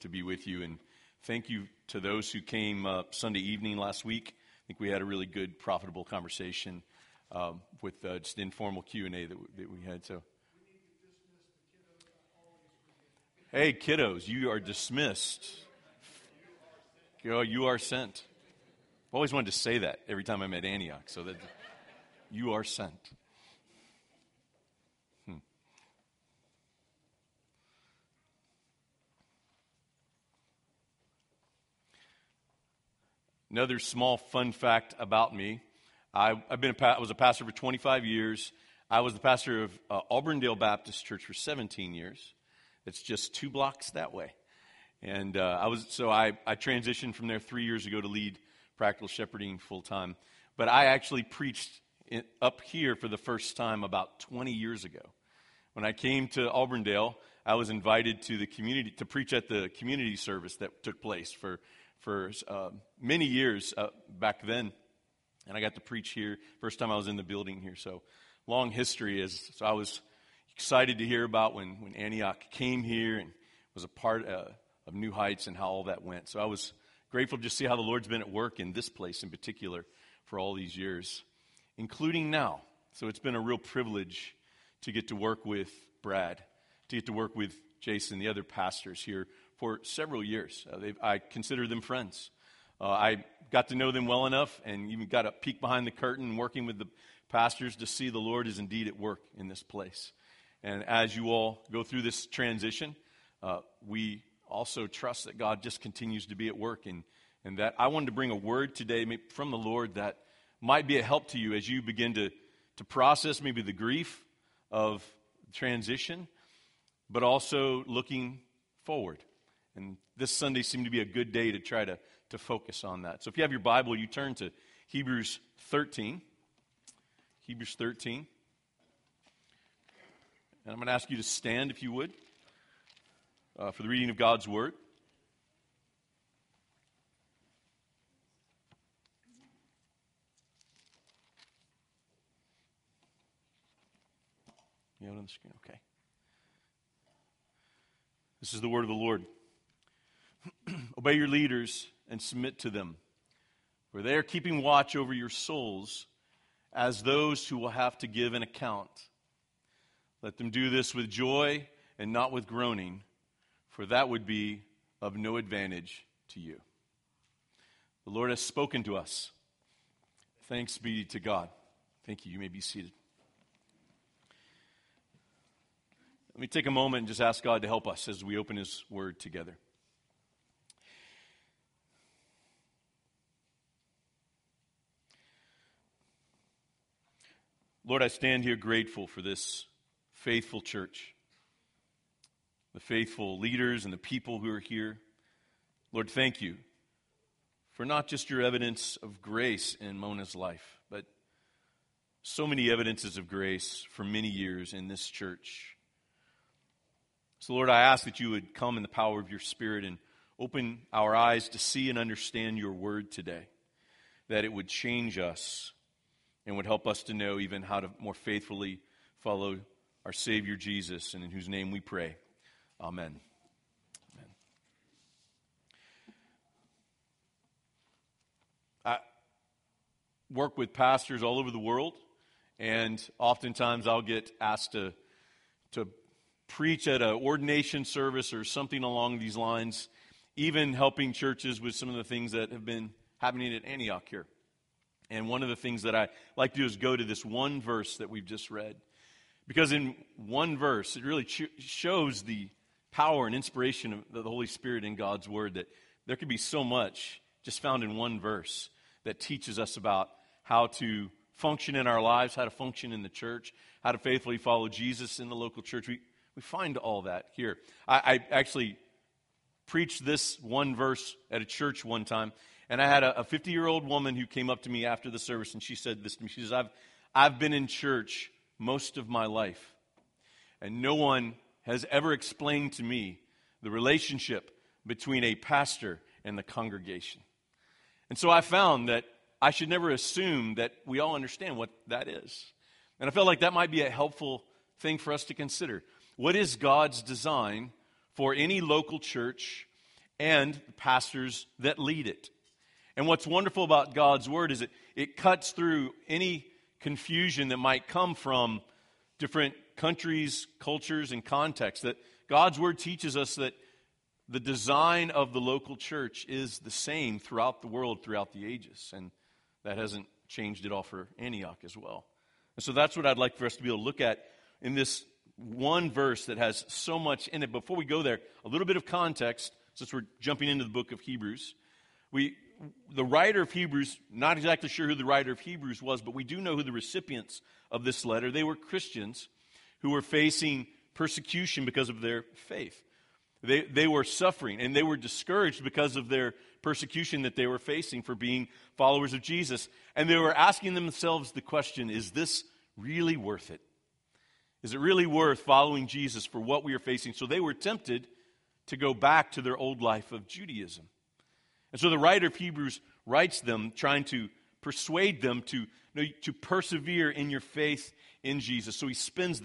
to be with you, and thank you to those who came Sunday evening last week. I think we had a really good, profitable conversation with just informal Q&A that we had. So, hey, kiddos, you are dismissed. You are sent. I've always wanted to say that every time I'm at Antioch, so that you are sent. Another small fun fact about me, I was a pastor for 25 years. I was the pastor of Auburndale Baptist Church for 17 years. It's just 2 blocks that way. And I transitioned from there 3 years ago to lead Practical Shepherding full-time. But I actually preached up here for the first time about 20 years ago. When I came to Auburndale, I was invited to the community to preach at the community service that took place for many years back then, and I got to preach here. First time I was in the building here, so long history. So I was excited to hear about when Antioch came here and was a part of New Heights and how all that went. So I was grateful to just see how the Lord's been at work in this place in particular for all these years, including now. So it's been a real privilege to get to work with Brad, to get to work with Jason, the other pastors here, for several years. I consider them friends. I got to know them well enough and even got a peek behind the curtain working with the pastors to see the Lord is indeed at work in this place. And as you all go through this transition, we also trust that God just continues to be at work. And that I wanted to bring a word today from the Lord that might be a help to you as you begin to process maybe the grief of transition, but also looking forward. And this Sunday seemed to be a good day to try to focus on that. So if you have your Bible, you turn to Hebrews 13. Hebrews 13. And I'm going to ask you to stand, if you would, for the reading of God's Word. You have it on the screen? Okay. This is the Word of the Lord. Obey your leaders and submit to them, for they are keeping watch over your souls as those who will have to give an account. Let them do this with joy and not with groaning, for that would be of no advantage to you. The Lord has spoken to us. Thanks be to God. Thank you. You may be seated. Let me take a moment and just ask God to help us as we open His Word together. Lord, I stand here grateful for this faithful church, the faithful leaders and the people who are here. Lord, thank you for not just your evidence of grace in Mona's life, but so many evidences of grace for many years in this church. So, Lord, I ask that you would come in the power of your Spirit and open our eyes to see and understand your word today, that it would change us and would help us to know even how to more faithfully follow our Savior Jesus, and in whose name we pray. Amen. Amen. I work with pastors all over the world, and oftentimes I'll get asked to preach at an ordination service or something along these lines, even helping churches with some of the things that have been happening at Antioch here. And one of the things that I like to do is go to this one verse that we've just read. Because in one verse, it really shows the power and inspiration of the Holy Spirit in God's Word, that there could be so much just found in one verse that teaches us about how to function in our lives, how to function in the church, how to faithfully follow Jesus in the local church. We find all that here. I actually preached this one verse at a church one time. And I had a 50-year-old woman who came up to me after the service, and she said this to me. She says, I've been in church most of my life, and no one has ever explained to me the relationship between a pastor and the congregation. And so I found that I should never assume that we all understand what that is. And I felt like that might be a helpful thing for us to consider. What is God's design for any local church and the pastors that lead it. And what's wonderful about God's Word is it cuts through any confusion that might come from different countries, cultures, and contexts. That God's Word teaches us that the design of the local church is the same throughout the world, throughout the ages. And that hasn't changed at all for Antioch as well. And so that's what I'd like for us to be able to look at in this one verse that has so much in it. Before we go there, a little bit of context, since we're jumping into the book of Hebrews. The writer of Hebrews, not exactly sure who the writer of Hebrews was, but we do know who the recipients of this letter. They were Christians who were facing persecution because of their faith. They were suffering, and they were discouraged because of their persecution that they were facing for being followers of Jesus. And they were asking themselves the question, is this really worth it? Is it really worth following Jesus for what we are facing? So they were tempted to go back to their old life of Judaism. And so the writer of Hebrews writes them, trying to persuade them to persevere in your faith in Jesus. So he spends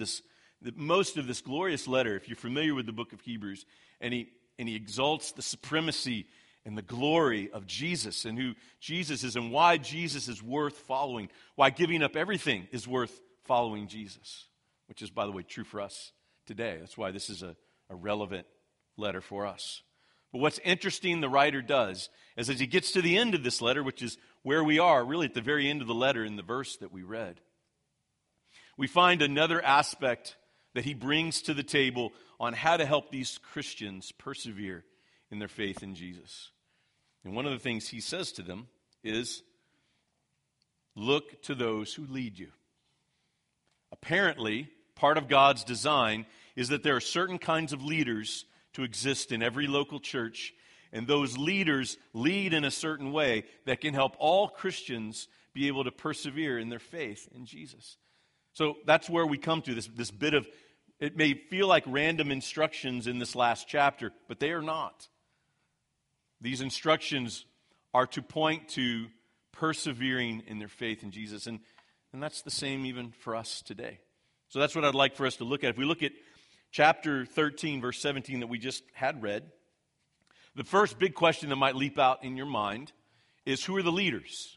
most of this glorious letter, if you're familiar with the book of Hebrews, and he exalts the supremacy and the glory of Jesus and who Jesus is and why Jesus is worth following, why giving up everything is worth following Jesus, which is, by the way, true for us today. That's why this is a relevant letter for us. But what's interesting the writer does is as he gets to the end of this letter, which is where we are, really at the very end of the letter in the verse that we read, we find another aspect that he brings to the table on how to help these Christians persevere in their faith in Jesus. And one of the things he says to them is, look to those who lead you. Apparently, part of God's design is that there are certain kinds of leaders to exist in every local church, and those leaders lead in a certain way that can help all Christians be able to persevere in their faith in Jesus. So that's where we come to this bit of, it may feel like random instructions in this last chapter, but they are not. These instructions are to point to persevering in their faith in Jesus, and that's the same even for us today. So that's what I'd like for us to look at. If we look at Chapter 13, verse 17 that we just had read, the first big question that might leap out in your mind is, who are the leaders?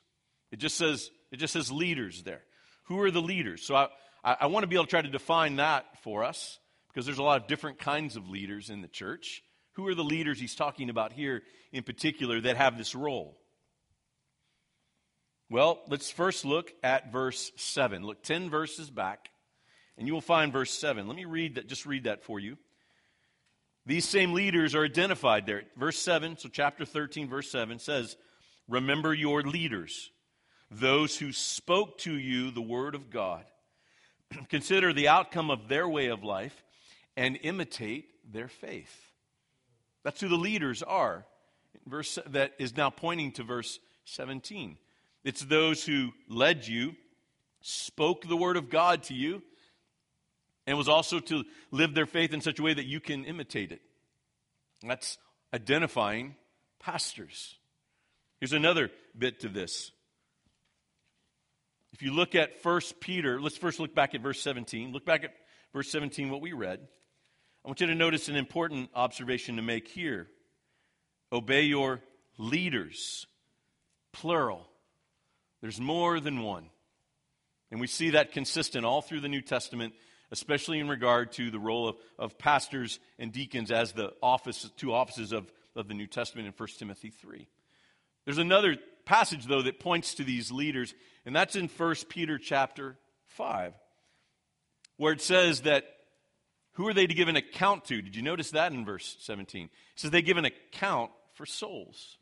It just says leaders there. Who are the leaders? So I want to be able to try to define that for us, because there's a lot of different kinds of leaders in the church. Who are the leaders he's talking about here in particular that have this role? Well, let's first look at verse 7. Look 10 verses back. And you will find verse 7. Let me read that for you. These same leaders are identified there. Verse 7, so chapter 13, verse 7 says, remember your leaders, those who spoke to you the word of God. Consider the outcome of their way of life and imitate their faith. That's who the leaders are. Verse that is now pointing to verse 17. It's those who led you, spoke the word of God to you, and was also to live their faith in such a way that you can imitate it. That's identifying pastors. Here's another bit to this. If you look at 1 Peter, let's first look back at verse 17. Look back at verse 17, what we read. I want you to notice an important observation to make here. Obey your leaders, plural. There's more than one. And we see that consistent all through the New Testament, especially in regard to the role of pastors and deacons as the two offices of the New Testament in 1 Timothy 3. There's another passage, though, that points to these leaders, and that's in 1 Peter chapter 5, where it says that who are they to give an account to? Did you notice that in verse 17? It says they give an account for souls.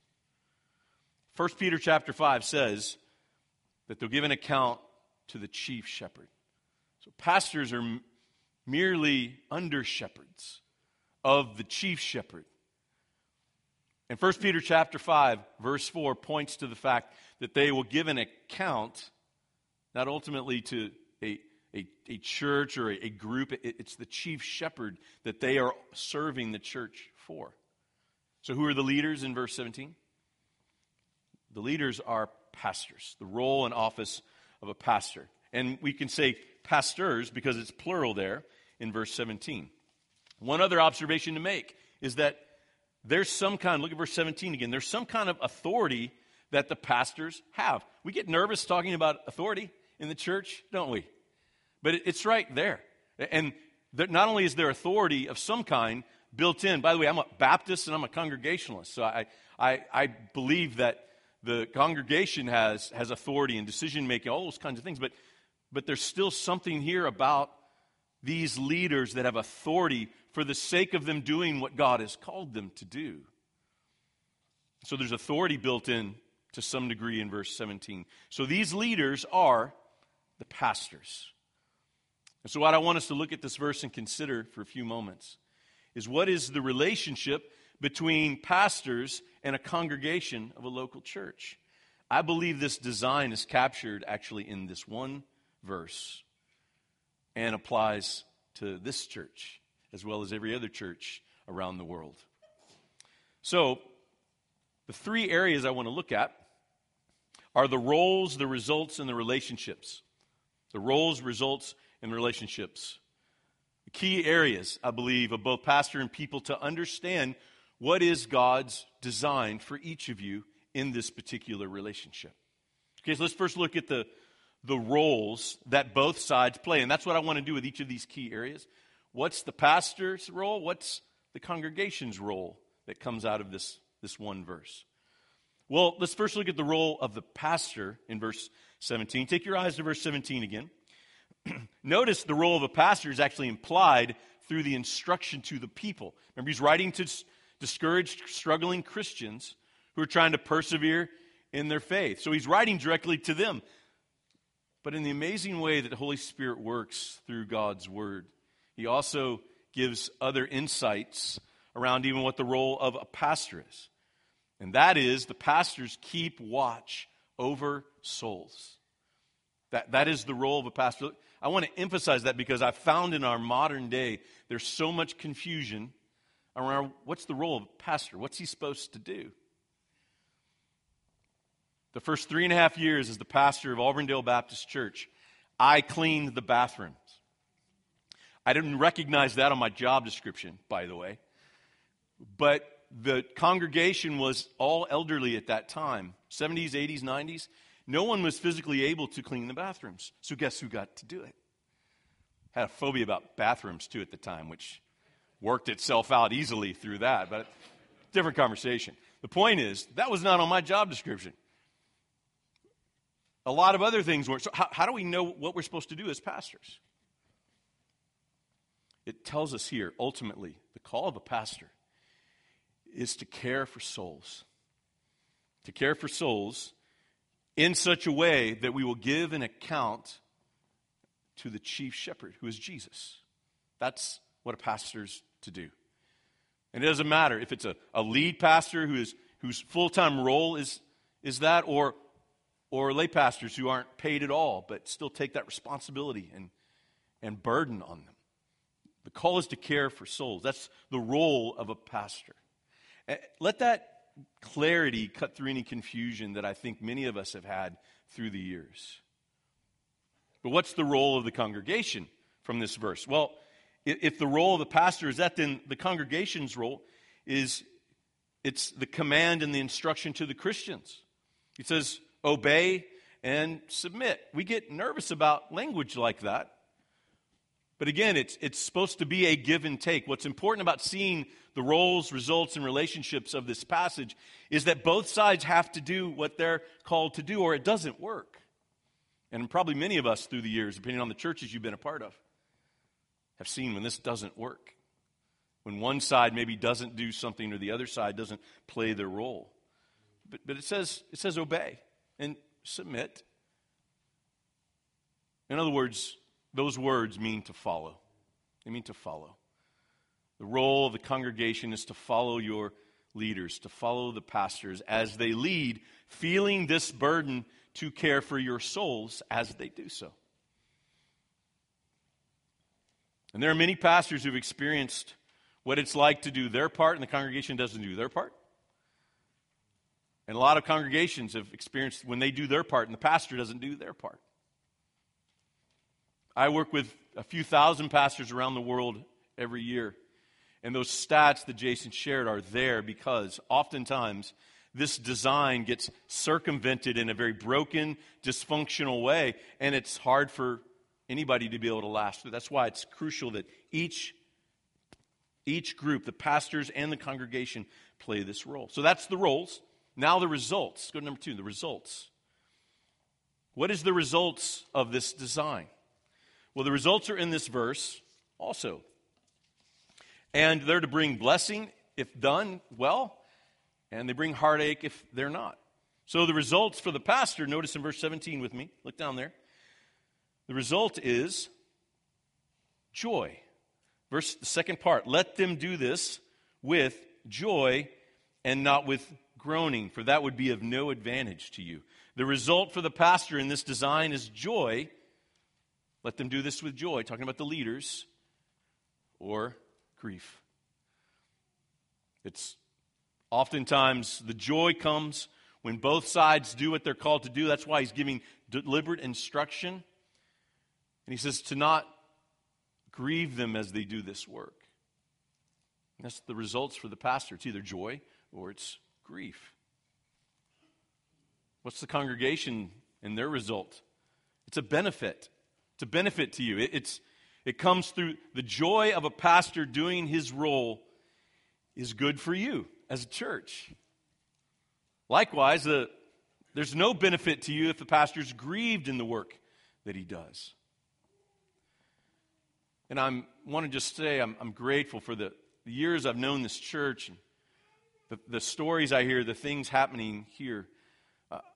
1 Peter chapter 5 says that they'll give an account to the chief shepherd. So pastors are merely under-shepherds of the chief shepherd. And 1 Peter chapter 5, verse 4 points to the fact that they will give an account, not ultimately to a church or a group. It's the chief shepherd that they are serving the church for. So who are the leaders in verse 17? The leaders are pastors, the role and office of a pastor. And we can say pastors because it's plural there in verse 17. One other observation to make is that there's some kind, look at verse 17 again, there's some kind of authority that the pastors have. We get nervous talking about authority in the church, don't we? But it's right there. And not only is there authority of some kind built in, by the way, I'm a Baptist and I'm a Congregationalist, so I believe that the congregation has authority and decision-making, all those kinds of things, but there's still something here about these leaders that have authority for the sake of them doing what God has called them to do. So there's authority built in to some degree in verse 17. So these leaders are the pastors. And so what I want us to look at this verse and consider for a few moments is what is the relationship between pastors and a congregation of a local church. I believe this design is captured actually in this one verse and applies to this church as well as every other church around the world. So the three areas I want to look at are the roles, the results, and the relationships. The roles, results, and relationships. The key areas, I believe, of both pastor and people to understand what is God's design for each of you in this particular relationship. Okay, so let's first look at the roles that both sides play. And that's what I want to do with each of these key areas. What's the pastor's role? What's the congregation's role that comes out of this one verse? Well, let's first look at the role of the pastor in verse 17. Take your eyes to verse 17 again. Notice the role of a pastor is actually implied through the instruction to the people. Remember, he's writing to discouraged, struggling Christians who are trying to persevere in their faith. So he's writing directly to them. But in the amazing way that the Holy Spirit works through God's Word, He also gives other insights around even what the role of a pastor is. And that is, the pastors keep watch over souls. That is the role of a pastor. I want to emphasize that because I found in our modern day, there's so much confusion around what's the role of a pastor? What's he supposed to do? The first 3.5 years as the pastor of Auburndale Baptist Church, I cleaned the bathrooms. I didn't recognize that on my job description, by the way. But the congregation was all elderly at that time, 70s, 80s, 90s. No one was physically able to clean the bathrooms. So guess who got to do it? Had a phobia about bathrooms, too, at the time, which worked itself out easily through that. But different conversation. The point is, that was not on my job description. A lot of other things weren't. So how do we know what we're supposed to do as pastors? It tells us here, ultimately, the call of a pastor is to care for souls. To care for souls in such a way that we will give an account to the chief shepherd, who is Jesus. That's what a pastor's to do. And it doesn't matter if it's a lead pastor whose full-time role is that, or lay pastors who aren't paid at all, but still take that responsibility and burden on them. The call is to care for souls. That's the role of a pastor. Let that clarity cut through any confusion that I think many of us have had through the years. But what's the role of the congregation from this verse? Well, if the role of the pastor is that, then the congregation's role is, it's the command and the instruction to the Christians. It says, obey and submit. We get nervous about language like that. But again, it's supposed to be a give and take. What's important about seeing the roles, results, and relationships of this passage is that both sides have to do what they're called to do, or it doesn't work. And probably many of us through the years, depending on the churches you've been a part of, have seen when this doesn't work. When one side maybe doesn't do something or the other side doesn't play their role. But it says obey and submit. In other words, those words mean to follow. They mean to follow. The role of the congregation is to follow your leaders, to follow the pastors as they lead, feeling this burden to care for your souls as they do so. And there are many pastors who've experienced what it's like to do their part and the congregation doesn't do their part. And a lot of congregations have experienced when they do their part and the pastor doesn't do their part. I work with a few thousand pastors around the world every year. And those stats that Jason shared are there because oftentimes this design gets circumvented in a very broken, dysfunctional way, and it's hard for anybody to be able to last through. That's why it's crucial that each group, the pastors and the congregation, play this role. So that's the roles. Now the results. Go to number 2, the results. What is the results of this design? Well, the results are in this verse also. And they're to bring blessing if done well, and they bring heartache if they're not. So the results for the pastor, notice in verse 17 with me, look down there. The result is joy. Verse, the second part, let them do this with joy and not with groaning, for that would be of no advantage to you. The result for the pastor in this design is joy. Let them do this with joy, talking about the leaders, or grief. It's oftentimes the joy comes when both sides do what they're called to do. That's why he's giving deliberate instruction. And he says to not grieve them as they do this work. And that's the results for the pastor. It's either joy or it's grief. What's the congregation and their result? It's a benefit. It's a benefit to you. It comes through the joy of a pastor doing his role is good for you as a church. Likewise, there's no benefit to you if the pastor's grieved in the work that he does. And I want to just say I'm grateful for the years I've known this church and the stories I hear, the things happening here.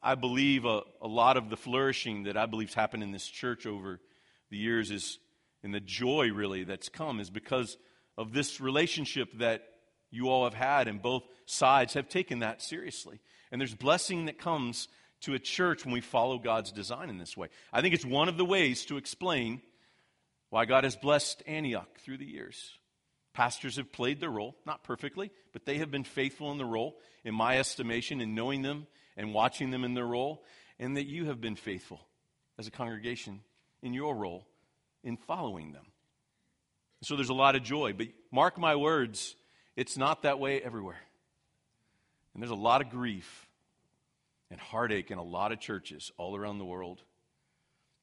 I believe a lot of the flourishing that I believe's happened in this church over the years is, and the joy really that's come is because of this relationship that you all have had, and both sides have taken that seriously. And there's blessing that comes to a church when we follow God's design in this way. I think it's one of the ways to explain why God has blessed Antioch through the years. Pastors have played their role, not perfectly, but they have been faithful in the role, in my estimation, in knowing them and watching them in their role, and that you have been faithful as a congregation in your role in following them. So there's a lot of joy, but mark my words, it's not that way everywhere. And there's a lot of grief and heartache in a lot of churches all around the world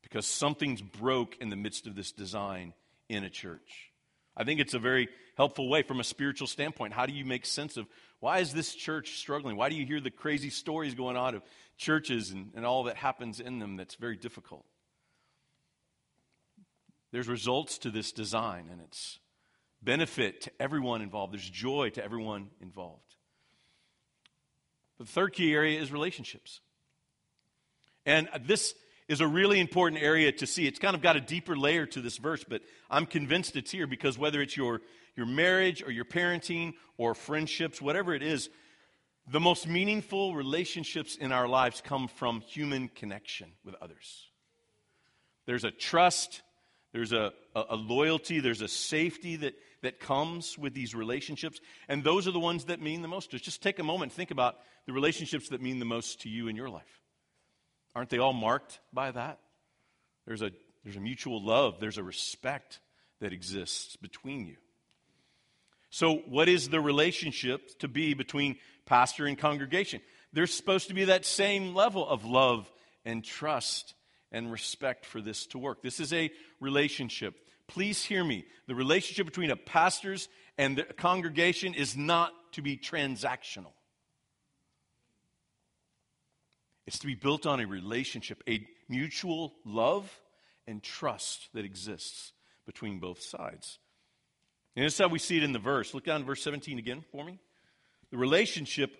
because something's broke in the midst of this design in a church. I think it's a very helpful way from a spiritual standpoint. How do you make sense of why is this church struggling? Why do you hear the crazy stories going on of churches and all that happens in them that's very difficult? There's results to this design, and it's benefit to everyone involved. There's joy to everyone involved. The third key area is relationships. And this is a really important area to see. It's kind of got a deeper layer to this verse, but I'm convinced it's here because whether it's your marriage or your parenting or friendships, whatever it is, the most meaningful relationships in our lives come from human connection with others. There's a trust. There's a loyalty, there's a safety that comes with these relationships, and those are the ones that mean the most. Just take a moment and think about the relationships that mean the most to you in your life. Aren't they all marked by that? There's a mutual love, there's a respect that exists between you. So what is the relationship to be between pastor and congregation? There's supposed to be that same level of love and trust and respect for this to work. This is a relationship. Please hear me. The relationship between a pastor's and the congregation is not to be transactional. It's to be built on a relationship, a mutual love and trust that exists between both sides. And that's how we see it in the verse. Look down to verse 17 again for me. The relationship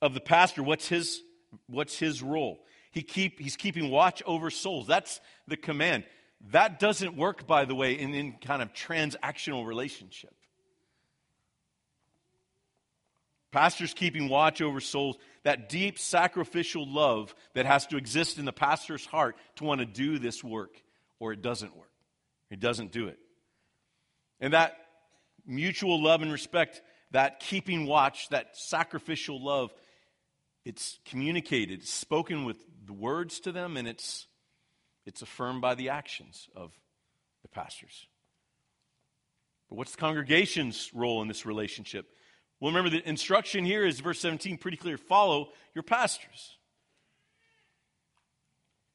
of the pastor, what's his role? He's keeping watch over souls. That's the command. That doesn't work, by the way, in kind of transactional relationship. Pastor's keeping watch over souls. That deep sacrificial love that has to exist in the pastor's heart to want to do this work, or it doesn't work. He doesn't do it. And that mutual love and respect, that keeping watch, that sacrificial love, it's communicated, spoken with the words to them, and it's affirmed by the actions of the pastors. But what's the congregation's role in this relationship? Well, remember, the instruction here is verse 17, pretty clear. Follow your pastors.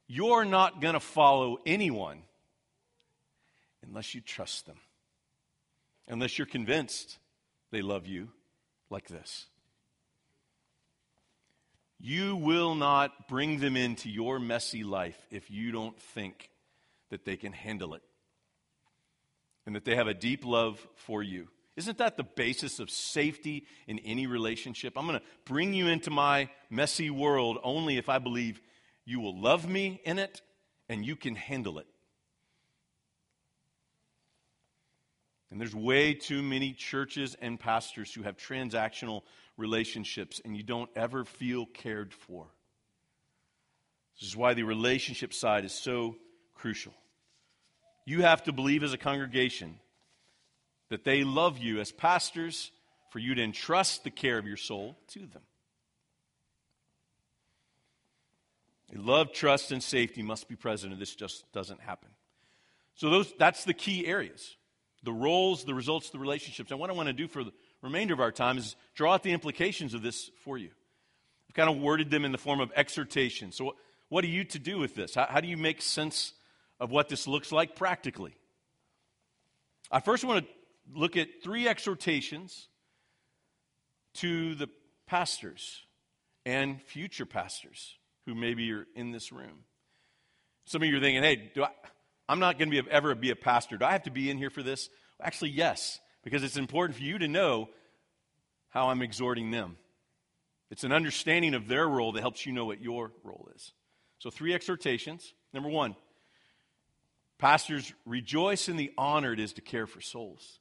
You're not going to follow anyone unless you trust them, unless you're convinced they love you like this. You will not bring them into your messy life if you don't think that they can handle it and that they have a deep love for you. Isn't that the basis of safety in any relationship? I'm going to bring you into my messy world only if I believe you will love me in it and you can handle it. And there's way too many churches and pastors who have transactional relationships and you don't ever feel cared for. This is why the relationship side is so crucial. You have to believe as a congregation that they love you as pastors for you to entrust the care of your soul to them. A love, trust, and safety must be present, and this just doesn't happen. So that's the key areas, the roles, the results, the relationships. And what I want to do for the remainder of our time is draw out the implications of this for you. I've kind of worded them in the form of exhortation. So what are you to do with this? How do you make sense of what this looks like practically? I first want to look at three exhortations to the pastors and future pastors who maybe are in this room. Some of you are thinking, hey, I'm not going to ever be a pastor. Do I have to be in here for this? Actually, yes, because it's important for you to know how I'm exhorting them. It's an understanding of their role that helps you know what your role is. So three exhortations. Number one, pastors rejoice in the honor it is to care for souls.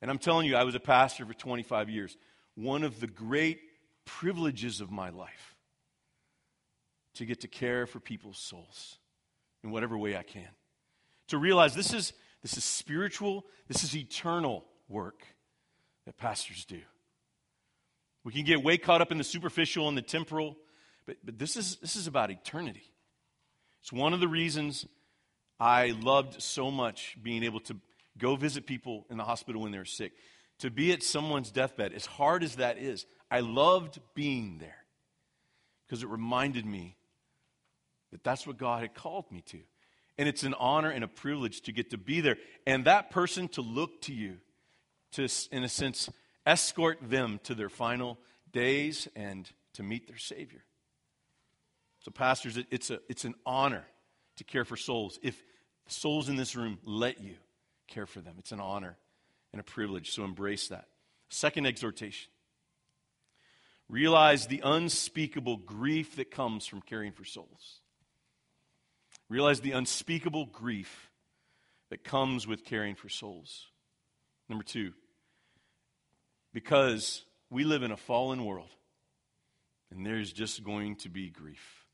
And I'm telling you, I was a pastor for 25 years. One of the great privileges of my life to get to care for people's souls in whatever way I can. To realize this is spiritual, this is eternal work that pastors do. We can get way caught up in the superficial and the temporal, but this is about eternity. It's one of the reasons I loved so much being able to go visit people in the hospital when they're sick. To be at someone's deathbed, as hard as that is, I loved being there because it reminded me that that's what God had called me to. And it's an honor and a privilege to get to be there and that person to look to you to, in a sense, escort them to their final days and to meet their Savior. So pastors, it's an honor to care for souls. If souls in this room let you care for them, it's an honor and a privilege, so embrace that. Second exhortation. Realize the unspeakable grief that comes from caring for souls. Realize the unspeakable grief that comes with caring for souls. Number two, because we live in a fallen world, and there's just going to be grief.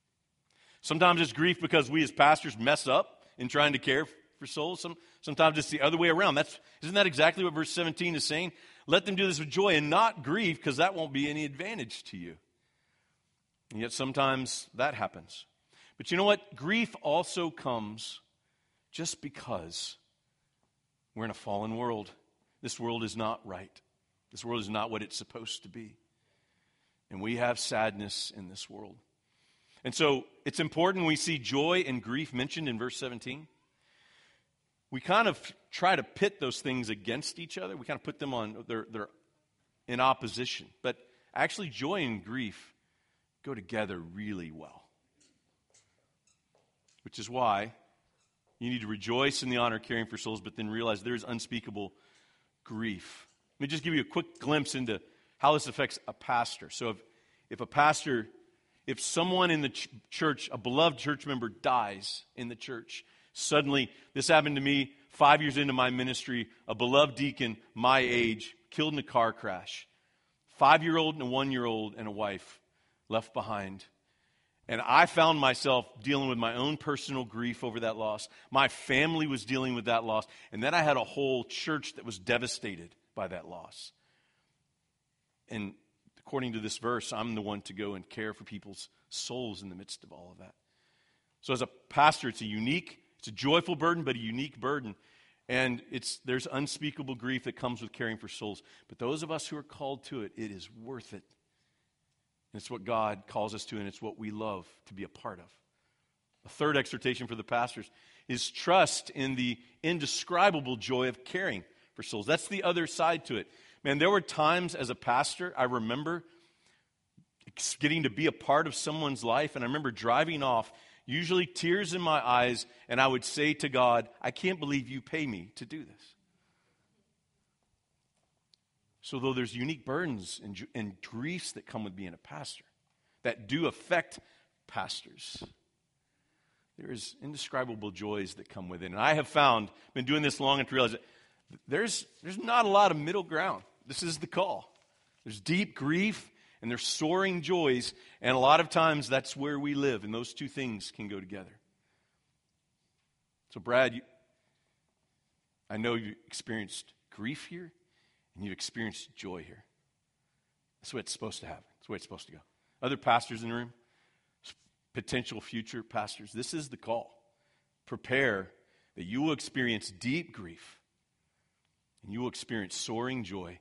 Sometimes it's grief because we as pastors mess up in trying to care for souls. Sometimes it's the other way around. Isn't that exactly what verse 17 is saying? Let them do this with joy and not grieve, because that won't be any advantage to you. And yet sometimes that happens. But you know what? Grief also comes just because we're in a fallen world. This world is not right. This world is not what it's supposed to be. And we have sadness in this world. And so it's important we see joy and grief mentioned in verse 17. We kind of try to pit those things against each other. We kind of put them on, they're in opposition. But actually joy and grief go together really well. Which is why you need to rejoice in the honor of caring for souls, but then realize there is unspeakable grief. Let me just give you a quick glimpse into how this affects a pastor. So if someone in the church, a beloved church member, dies in the church, suddenly, this happened to me 5 years into my ministry, a beloved deacon my age, killed in a car crash. 5-year-old and a 1-year-old and a wife left behind. And I found myself dealing with my own personal grief over that loss. My family was dealing with that loss. And then I had a whole church that was devastated by that loss. And according to this verse, I'm the one to go and care for people's souls in the midst of all of that. So as a pastor, it's a joyful burden, but a unique burden. And there's unspeakable grief that comes with caring for souls. But those of us who are called to it, it is worth it. And it's what God calls us to, and it's what we love to be a part of. A third exhortation for the pastors is trust in the indescribable joy of caring for souls. That's the other side to it. Man, there were times as a pastor, I remember getting to be a part of someone's life, and I remember driving off, usually tears in my eyes, and I would say to God, I can't believe you pay me to do this. So though there's unique burdens and griefs that come with being a pastor that do affect pastors, there is indescribable joys that come with it. And I have found, been doing this long and to realize that there's not a lot of middle ground. This is the call. There's deep grief and there's soaring joys. And a lot of times that's where we live. And those two things can go together. So Brad, I know you experienced grief here. And you experience joy here. That's what it's supposed to happen. That's the way it's supposed to go. Other pastors in the room, potential future pastors, this is the call. Prepare that you will experience deep grief. And you will experience soaring joy.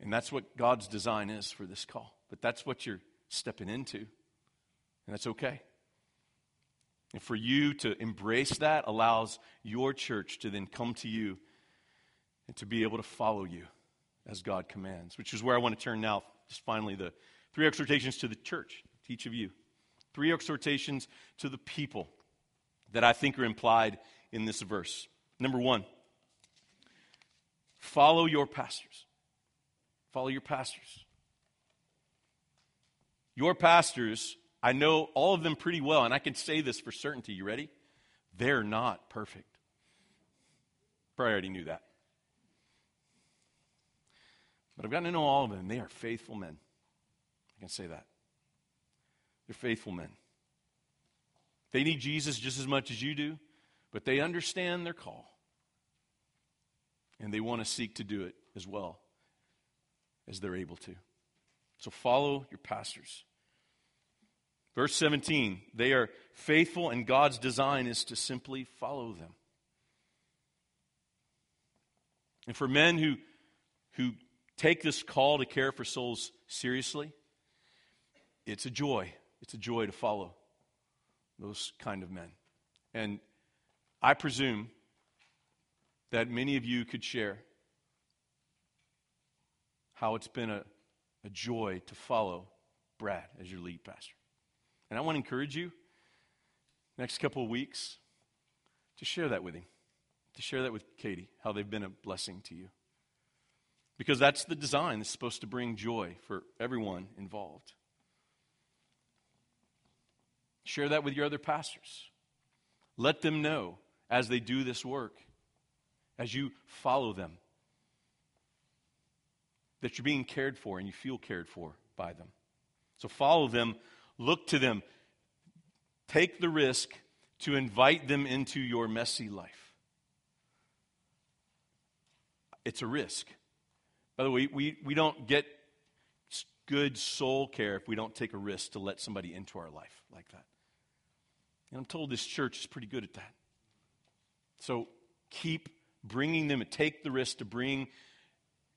And that's what God's design is for this call. But that's what you're stepping into. And that's okay. And for you to embrace that allows your church to then come to you and to be able to follow you as God commands, which is where I want to turn now, just finally, the three exhortations to the church, to each of you. Three exhortations to the people that I think are implied in this verse. Number one, follow your pastors. Follow your pastors. Your pastors, I know all of them pretty well, and I can say this for certainty. You ready? They're not perfect. Probably already knew that. But I've gotten to know all of them. They are faithful men. I can say that. They're faithful men. They need Jesus just as much as you do, but they understand their call. And they want to seek to do it as well as they're able to. So follow your pastors. Verse 17, they are faithful and God's design is to simply follow them. And for men who take this call to care for souls seriously, it's a joy. It's a joy to follow those kind of men. And I presume that many of you could share how it's been a joy to follow Brad as your lead pastor. And I want to encourage you, next couple of weeks, to share that with him, to share that with Katie, how they've been a blessing to you. Because that's the design that's supposed to bring joy for everyone involved. Share that with your other pastors. Let them know as they do this work, as you follow them, that you're being cared for and you feel cared for by them. So follow them, look to them, take the risk to invite them into your messy life. It's a risk. By the way, we don't get good soul care if we don't take a risk to let somebody into our life like that. And I'm told this church is pretty good at that. So keep bringing them and take the risk to bring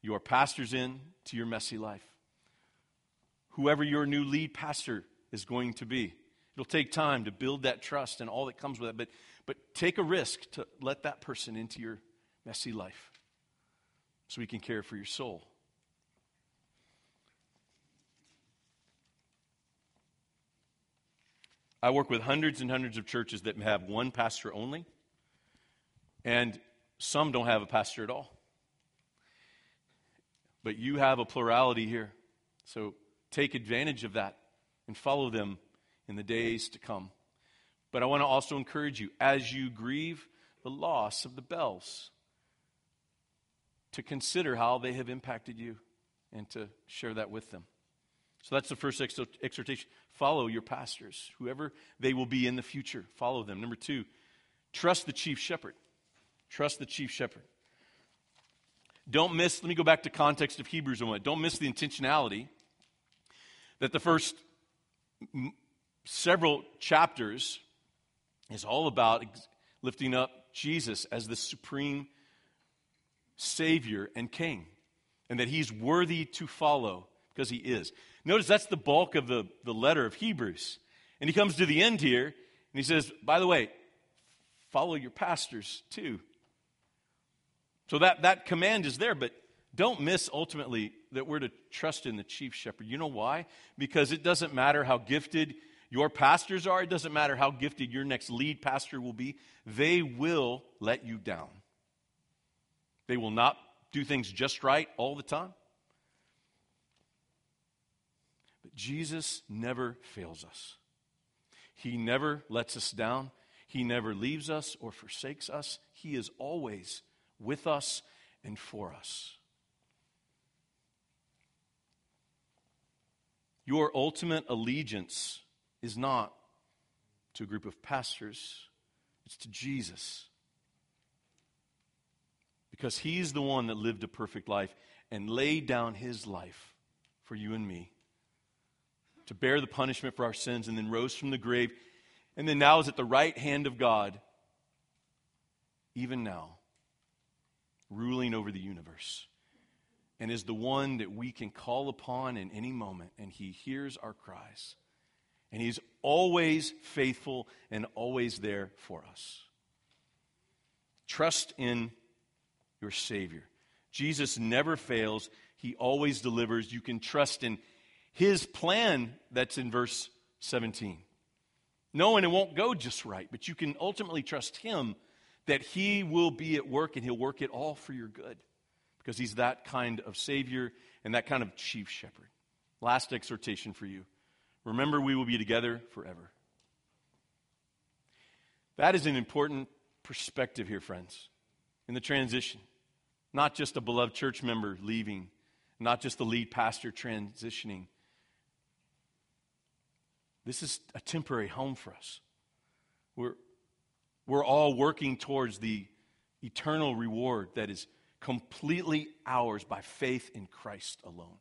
your pastors in to your messy life. Whoever your new lead pastor is going to be, it'll take time to build that trust and all that comes with it. But take a risk to let that person into your messy life. So we can care for your soul. I work with hundreds and hundreds of churches that have one pastor only, and some don't have a pastor at all. But you have a plurality here, so take advantage of that and follow them in the days to come. But I want to also encourage you, as you grieve the loss of the Bells, to consider how they have impacted you and to share that with them. So that's the first exhortation. Follow your pastors, whoever they will be in the future. Follow them. Number two, trust the chief shepherd. Trust the chief shepherd. Don't miss, let me go back to context of Hebrews 1. Don't miss the intentionality that the first several chapters is all about lifting up Jesus as the supreme shepherd. Savior and King, and that he's worthy to follow because he is. Notice that's the bulk of the letter of Hebrews. And he comes to the end here, and he says, by the way, follow your pastors too. So that command is there, but don't miss ultimately that we're to trust in the chief shepherd. You know why? Because it doesn't matter how gifted your pastors are. It doesn't matter how gifted your next lead pastor will be. They will let you down. They will not do things just right all the time. But Jesus never fails us. He never lets us down. He never leaves us or forsakes us. He is always with us and for us. Your ultimate allegiance is not to a group of pastors, it's to Jesus. Because he's the one that lived a perfect life and laid down his life for you and me to bear the punishment for our sins, and then rose from the grave, and then now is at the right hand of God, even now, ruling over the universe, and is the one that we can call upon in any moment, and he hears our cries. And he's always faithful and always there for us. Trust in your Savior. Jesus never fails. He always delivers. You can trust in his plan that's in verse 17. Knowing it won't go just right, but you can ultimately trust him that he will be at work, and he'll work it all for your good. Because he's that kind of Savior and that kind of chief shepherd. Last exhortation for you. Remember, we will be together forever. That is an important perspective here, friends, in the transition. Not just a beloved church member leaving, not just the lead pastor transitioning. This is a temporary home for us. We're all working towards the eternal reward that is completely ours by faith in Christ alone.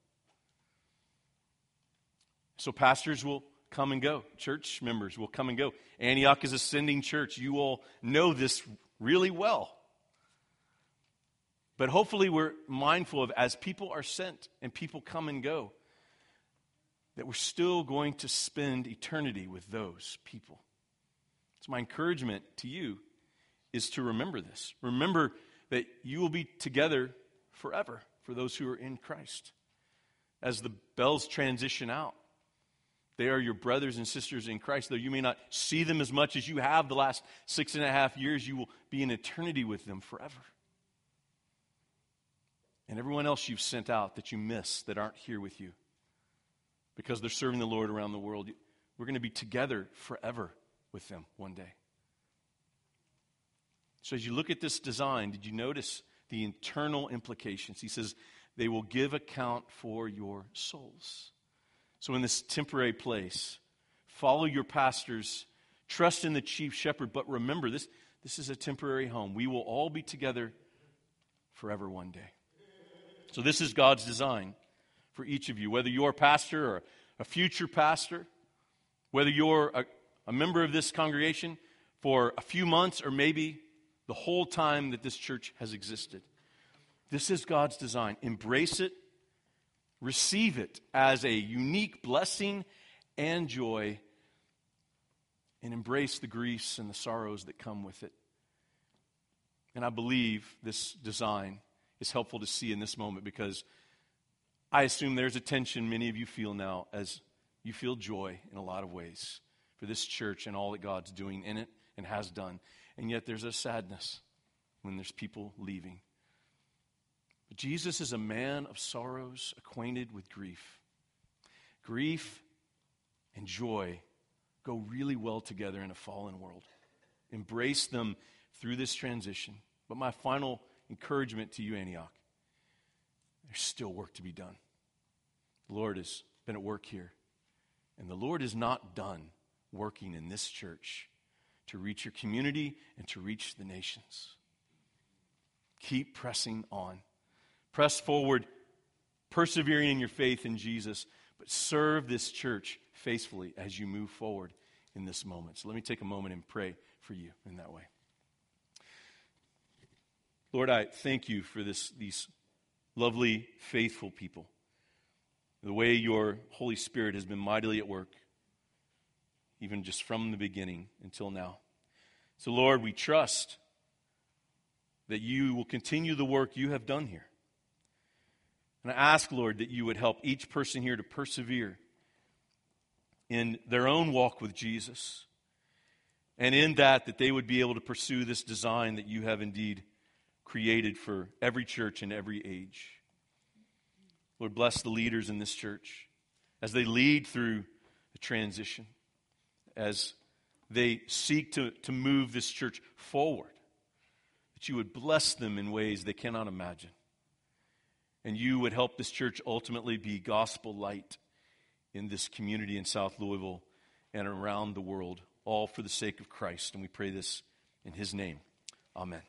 So pastors will come and go. Church members will come and go. Antioch is a sending church. You all know this really well. But hopefully we're mindful of, as people are sent and people come and go, that we're still going to spend eternity with those people. So my encouragement to you is to remember this. Remember that you will be together forever for those who are in Christ. As the bells transition out, they are your brothers and sisters in Christ. Though you may not see them as much as you have the last 6.5 years, you will be in eternity with them forever. And everyone else you've sent out that you miss, that aren't here with you, because they're serving the Lord around the world, we're going to be together forever with them one day. So as you look at this design, did you notice the internal implications? He says, they will give account for your souls. So in this temporary place, follow your pastors, trust in the chief shepherd, but remember this is a temporary home. We will all be together forever one day. So this is God's design for each of you, whether you're a pastor or a future pastor, whether you're a member of this congregation for a few months or maybe the whole time that this church has existed. This is God's design. Embrace it. Receive it as a unique blessing and joy, and embrace the griefs and the sorrows that come with it. And I believe this design is helpful to see in this moment, because I assume there's a tension many of you feel now as you feel joy in a lot of ways for this church and all that God's doing in it and has done. And yet there's a sadness when there's people leaving. But Jesus is a man of sorrows, acquainted with grief. Grief and joy go really well together in a fallen world. Embrace them through this transition. But my final encouragement to you, Antioch, there's still work to be done. The Lord has been at work here. And the Lord is not done working in this church to reach your community and to reach the nations. Keep pressing on. Press forward, persevering in your faith in Jesus, but serve this church faithfully as you move forward in this moment. So let me take a moment and pray for you in that way. Lord, I thank you for these lovely, faithful people. The way your Holy Spirit has been mightily at work, even just from the beginning until now. So, Lord, we trust that you will continue the work you have done here. And I ask, Lord, that you would help each person here to persevere in their own walk with Jesus. And in that they would be able to pursue this design that you have indeed created for every church in every age. Lord, bless the leaders in this church as they lead through the transition, as they seek to move this church forward, that you would bless them in ways they cannot imagine. And you would help this church ultimately be gospel light in this community in South Louisville and around the world, all for the sake of Christ. And we pray this in his name. Amen.